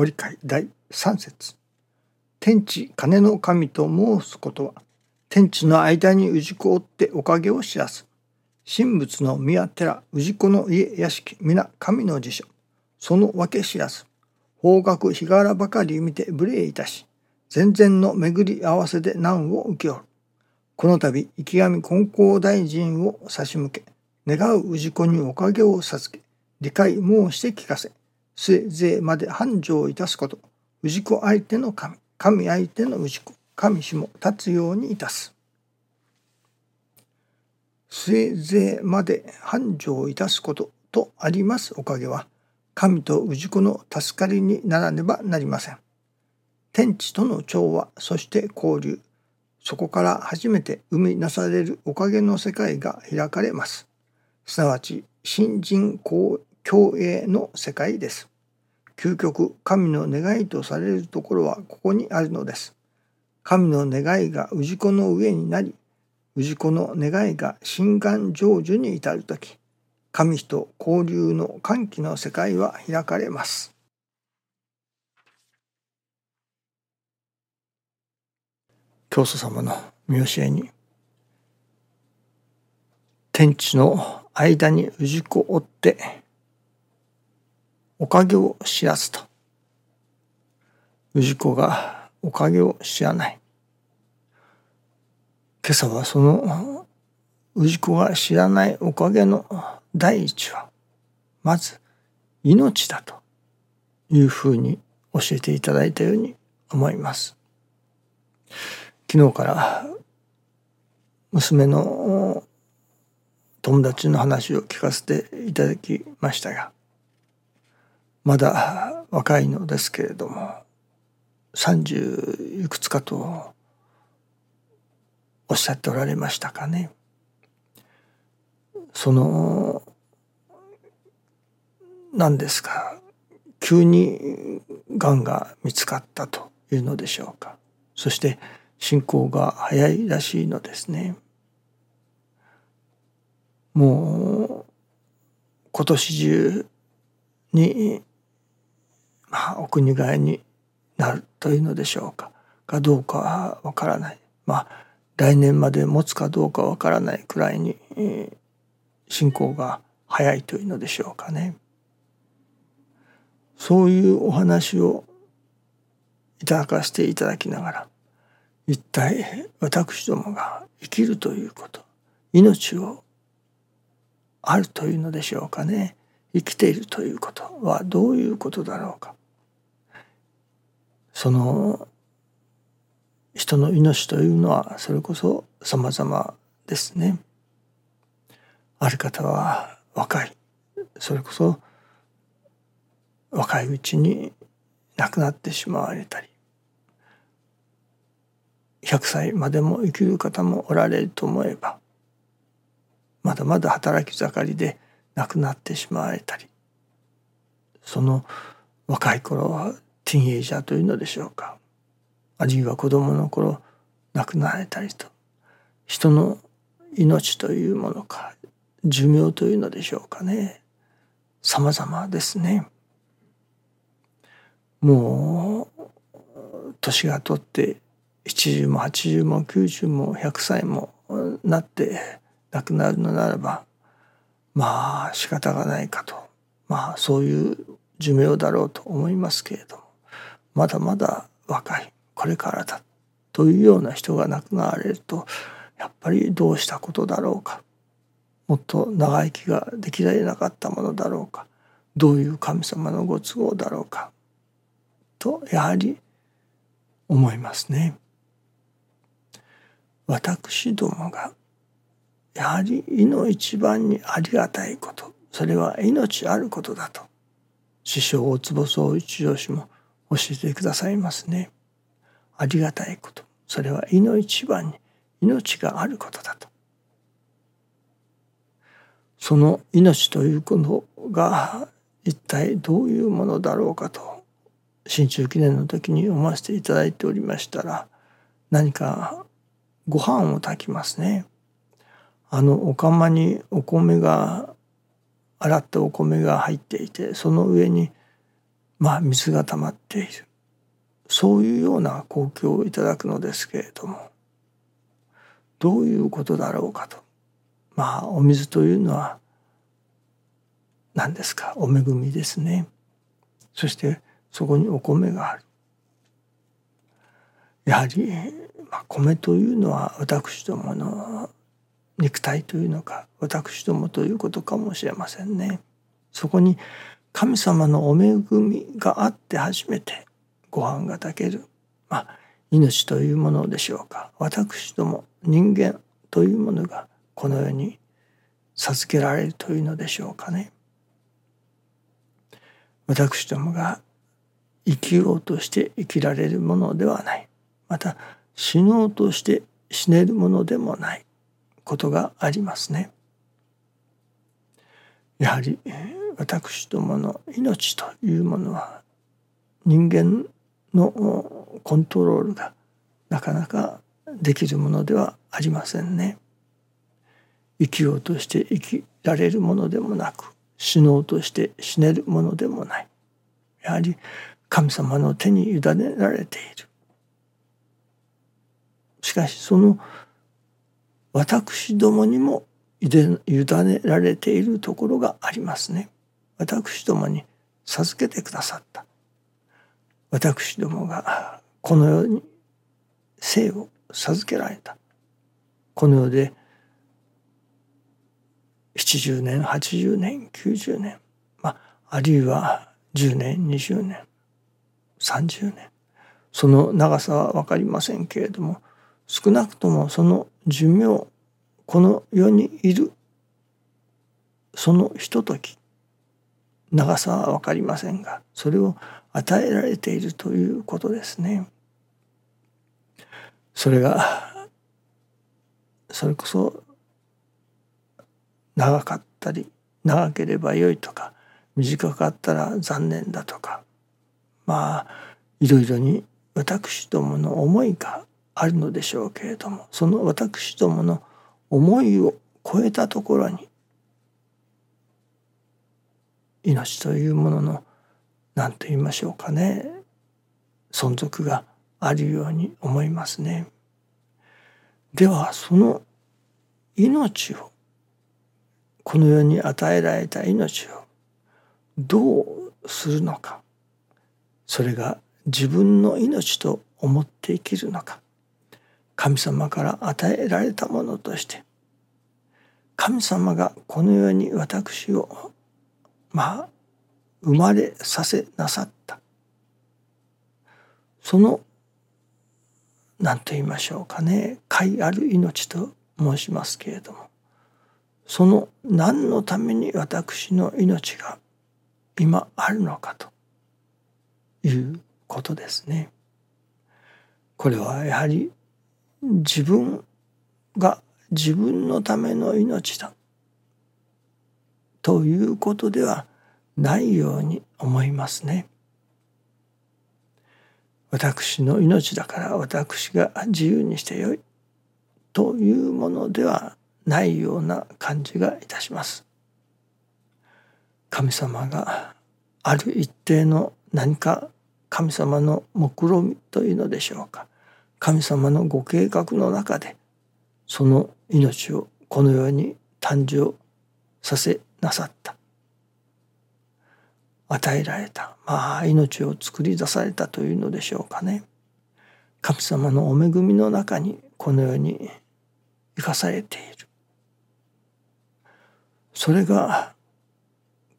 ご理解第3節。天地金の神と申すことは、天地の間に氏子を追っておかげを知らす。神仏の宮寺、氏子の家屋敷、皆神の辞書。そのわけ知らす。方角日柄ばかり見て無礼いたし、全然の巡り合わせで難を受けおる。この度、池上金光大臣を差し向け、願う氏子におかげを授け、理解申して聞かせ、末勢まで繁盛いたすこと、氏子相手の神、神相手の氏子、神しも立つようにいたす。末勢まで繁盛いたすこととありますおかげは、神と氏子の助かりにならねばなりません。天地との調和、そして交流、そこから初めて生みなされるおかげの世界が開かれます。すなわち、信心共栄の世界です。究極、神の願いとされるところはここにあるのです。神の願いが氏子の上になり、氏子の願いが心願成就に至るとき、神と交流の歓喜の世界は開かれます。教祖様の見教えに、天地の間に氏子を追っておかげを知らずと、氏子がおかげを知らない。今朝はその氏子が知らないおかげの第一はまず命だというふうに教えていただいたように思います。昨日から娘の友達の話を聞かせていただきましたが、まだ若いのですけれども、30いくつかとおっしゃっておられましたかね。その何ですか、急にがんが見つかったというのでしょうか。そして進行が早いらしいのですね。もう今年中に、お国替えになるというのでしょうか、かどうかはわからない。来年まで持つかどうかわからないくらいに、進行が早いというのでしょうかね。そういうお話をいただかせていただきながら、一体私どもが生きるということ、命をあるというのでしょうかね、生きているということはどういうことだろうか。その人の命というのはそれこそ様々ですね。ある方は若い、それこそ若いうちに亡くなってしまわれたり、100歳までも生きる方もおられると思えば、まだまだ働き盛りで亡くなってしまわれたり、その若い頃はティーンエイジャーというのでしょうか、あるいは子供の頃亡くなられたりと、人の命というものか、寿命というのでしょうかね、様々ですね。もう年がとって70も80も90も100歳もなって亡くなるのならば、仕方がないかと、そういう寿命だろうと思いますけれども、まだまだ若い、これからだというような人が亡くなられると、やっぱりどうしたことだろうか、もっと長生きができられなかったものだろうか、どういう神様のご都合だろうかと、やはり思いますね。私どもがやはりいの一番にありがたいこと、それは命あることだと師匠大坪宗一郎氏も教えてくださいますね。ありがたいこと、それはいの一番に命があることだと。その命ということが一体どういうものだろうかと、新中記念の時に思わせていただいておりましたら、何かご飯を炊きますね。お釜にお米が、洗ったお米が入っていて、その上にまあ水が溜まっている、そういうような光景をいただくのですけれども、どういうことだろうかと。まあお水というのは何ですか、お恵みですね。そしてそこにお米がある。やはり、まあ、米というのは私どもの肉体というのか、私どもということかもしれませんね。そこに神様のお恵みがあって初めてご飯が炊ける、まあ、命というものでしょうか。私ども人間というものがこの世に授けられるというのでしょうかね。私どもが生きようとして生きられるものではない、また死のうとして死ねるものでもないことがありますね。やはり私どもの命というものは人間のコントロールがなかなかできるものではありませんね。生きようとして生きられるものでもなく、死のうとして死ねるものでもない。やはり神様の手に委ねられている。しかしその私どもにも委ねられているところがありますね。私どもに授けてくださった、私どもがこの世に生を授けられた。この世で70年、80年、90年、まあ、あるいは10年、20年、30年。その長さは分かりませんけれども、少なくともその寿命、この世にいるそのひととき、長さは分かりませんが、それを与えられているということですね。それがそれこそ長かったり長ければ良いとか、短かったら残念だとか、まあいろいろに私どもの思いがあるのでしょうけれども、その私どもの思いを超えたところに命というものの、なんと言いましょうかね、存続があるように思いますね。ではその命を、この世に与えられた命をどうするのか、それが自分の命と思って生きるのか、神様から与えられたものとして、神様がこの世に私をまあ生まれさせなさった、その何と言いましょうかね、快ある命と申しますけれども、その何のために私の命が今あるのかということですね。これはやはり自分が自分のための命だということではないように思いますね。私の命だから私が自由にしてよいというものではないような感じがいたします。神様がある一定の何か、神様の目論見というのでしょうか、神様のご計画の中でその命をこの世に誕生させなさった、与えられた、まあ命を作り出されたというのでしょうかね。神様のお恵みの中にこの世に生かされている。それが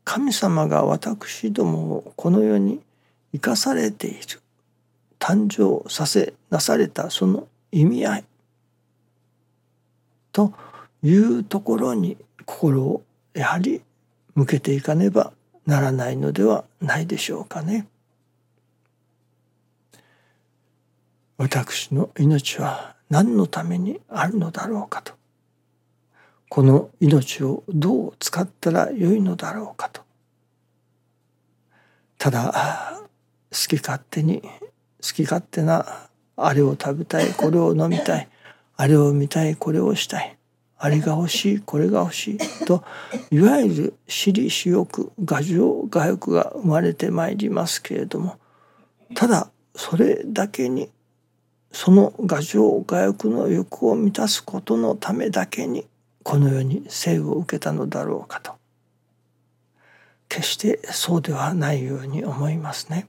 神様が私どもをこの世に生かされている、誕生させなされた、その意味合いというところに心をやはり向けていかねばならないのではないでしょうかね。私の命は何のためにあるのだろうかと、この命をどう使ったらよいのだろうかと、ただ好き勝手なあれを食べたい、これを飲みたい、あれを見たい、これをしたい、あれが欲しいこれが欲しいと、いわゆる私利私欲、我情我欲が生まれてまいりますけれども、ただそれだけに、その我情我欲の欲を満たすことのためだけにこの世に生を受けたのだろうかと、決してそうではないように思いますね。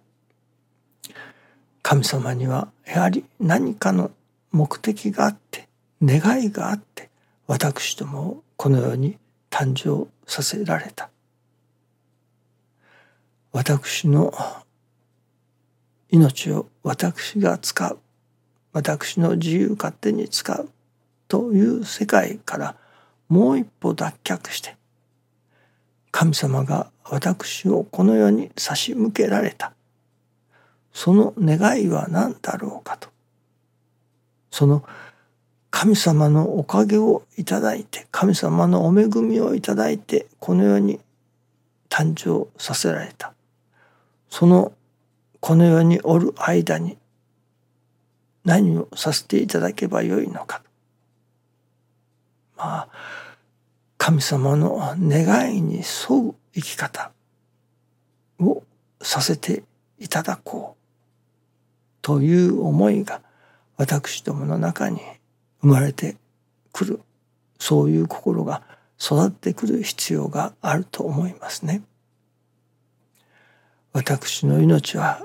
神様にはやはり何かの目的があって、願いがあって、私どもをこの世に誕生させられた。私の命を私が使う、私の自由勝手に使うという世界からもう一歩脱却して、神様が私をこの世に差し向けられた、その願いは何だろうかと、その神様のおかげをいただいて、神様のお恵みをいただいてこの世に誕生させられた、そのこの世におる間に何をさせていただけばよいのか、まあ神様の願いに沿う生き方をさせていただこうという思いが私どもの中に生まれてくる、そういう心が育ってくる必要があると思いますね。私の命は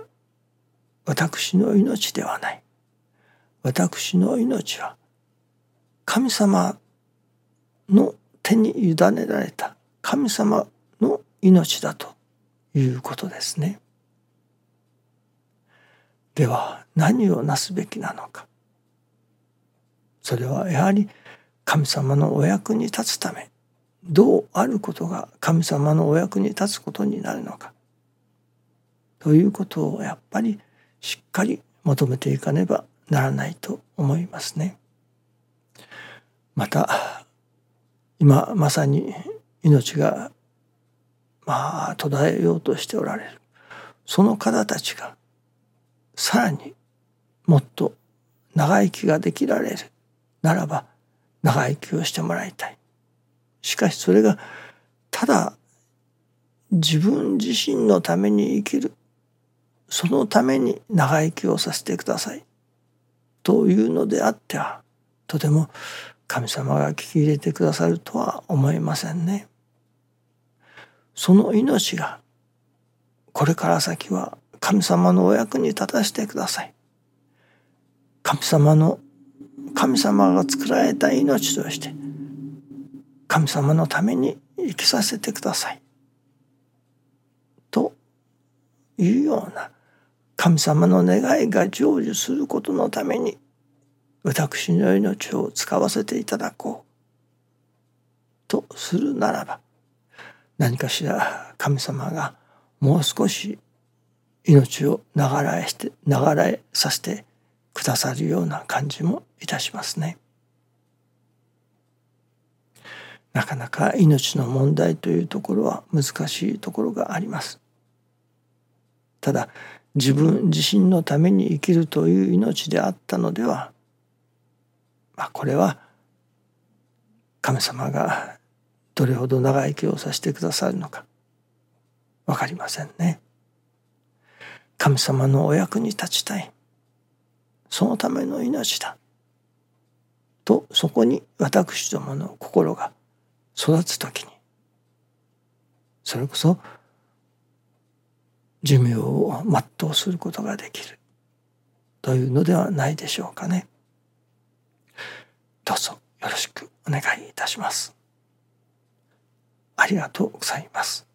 私の命ではない、私の命は神様の手に委ねられた神様の命だということですね。では何をなすべきなのか、それはやはり神様のお役に立つため、どうあることが神様のお役に立つことになるのかということを、やっぱりしっかり求めていかねばならないと思いますね。また今まさに命が途絶えようとしておられるその方たちが、さらにもっと長生きができられるならば長生きをしてもらいたい。しかしそれがただ自分自身のために生きる、そのために長生きをさせてくださいというのであっては、とても神様が聞き入れてくださるとは思えませんね。その命がこれから先は神様のお役に立たせてください、神様が作られた命として神様のために生きさせてくださいというような、神様の願いが成就することのために私の命を使わせていただこうとするならば、何かしら神様がもう少し命を長らえさせてくださるような感じもいたしますね。なかなか命の問題というところは難しいところがあります。ただ自分自身のために生きるという命であったのでは、これは神様がどれほど長生きをさせてくださるのかわかりませんね。神様のお役に立ちたい、そのための命だと、そこに私どもの心が育つときに、それこそ寿命を全うすることができるというのではないでしょうかね。どうぞよろしくお願いいたします。ありがとうございます。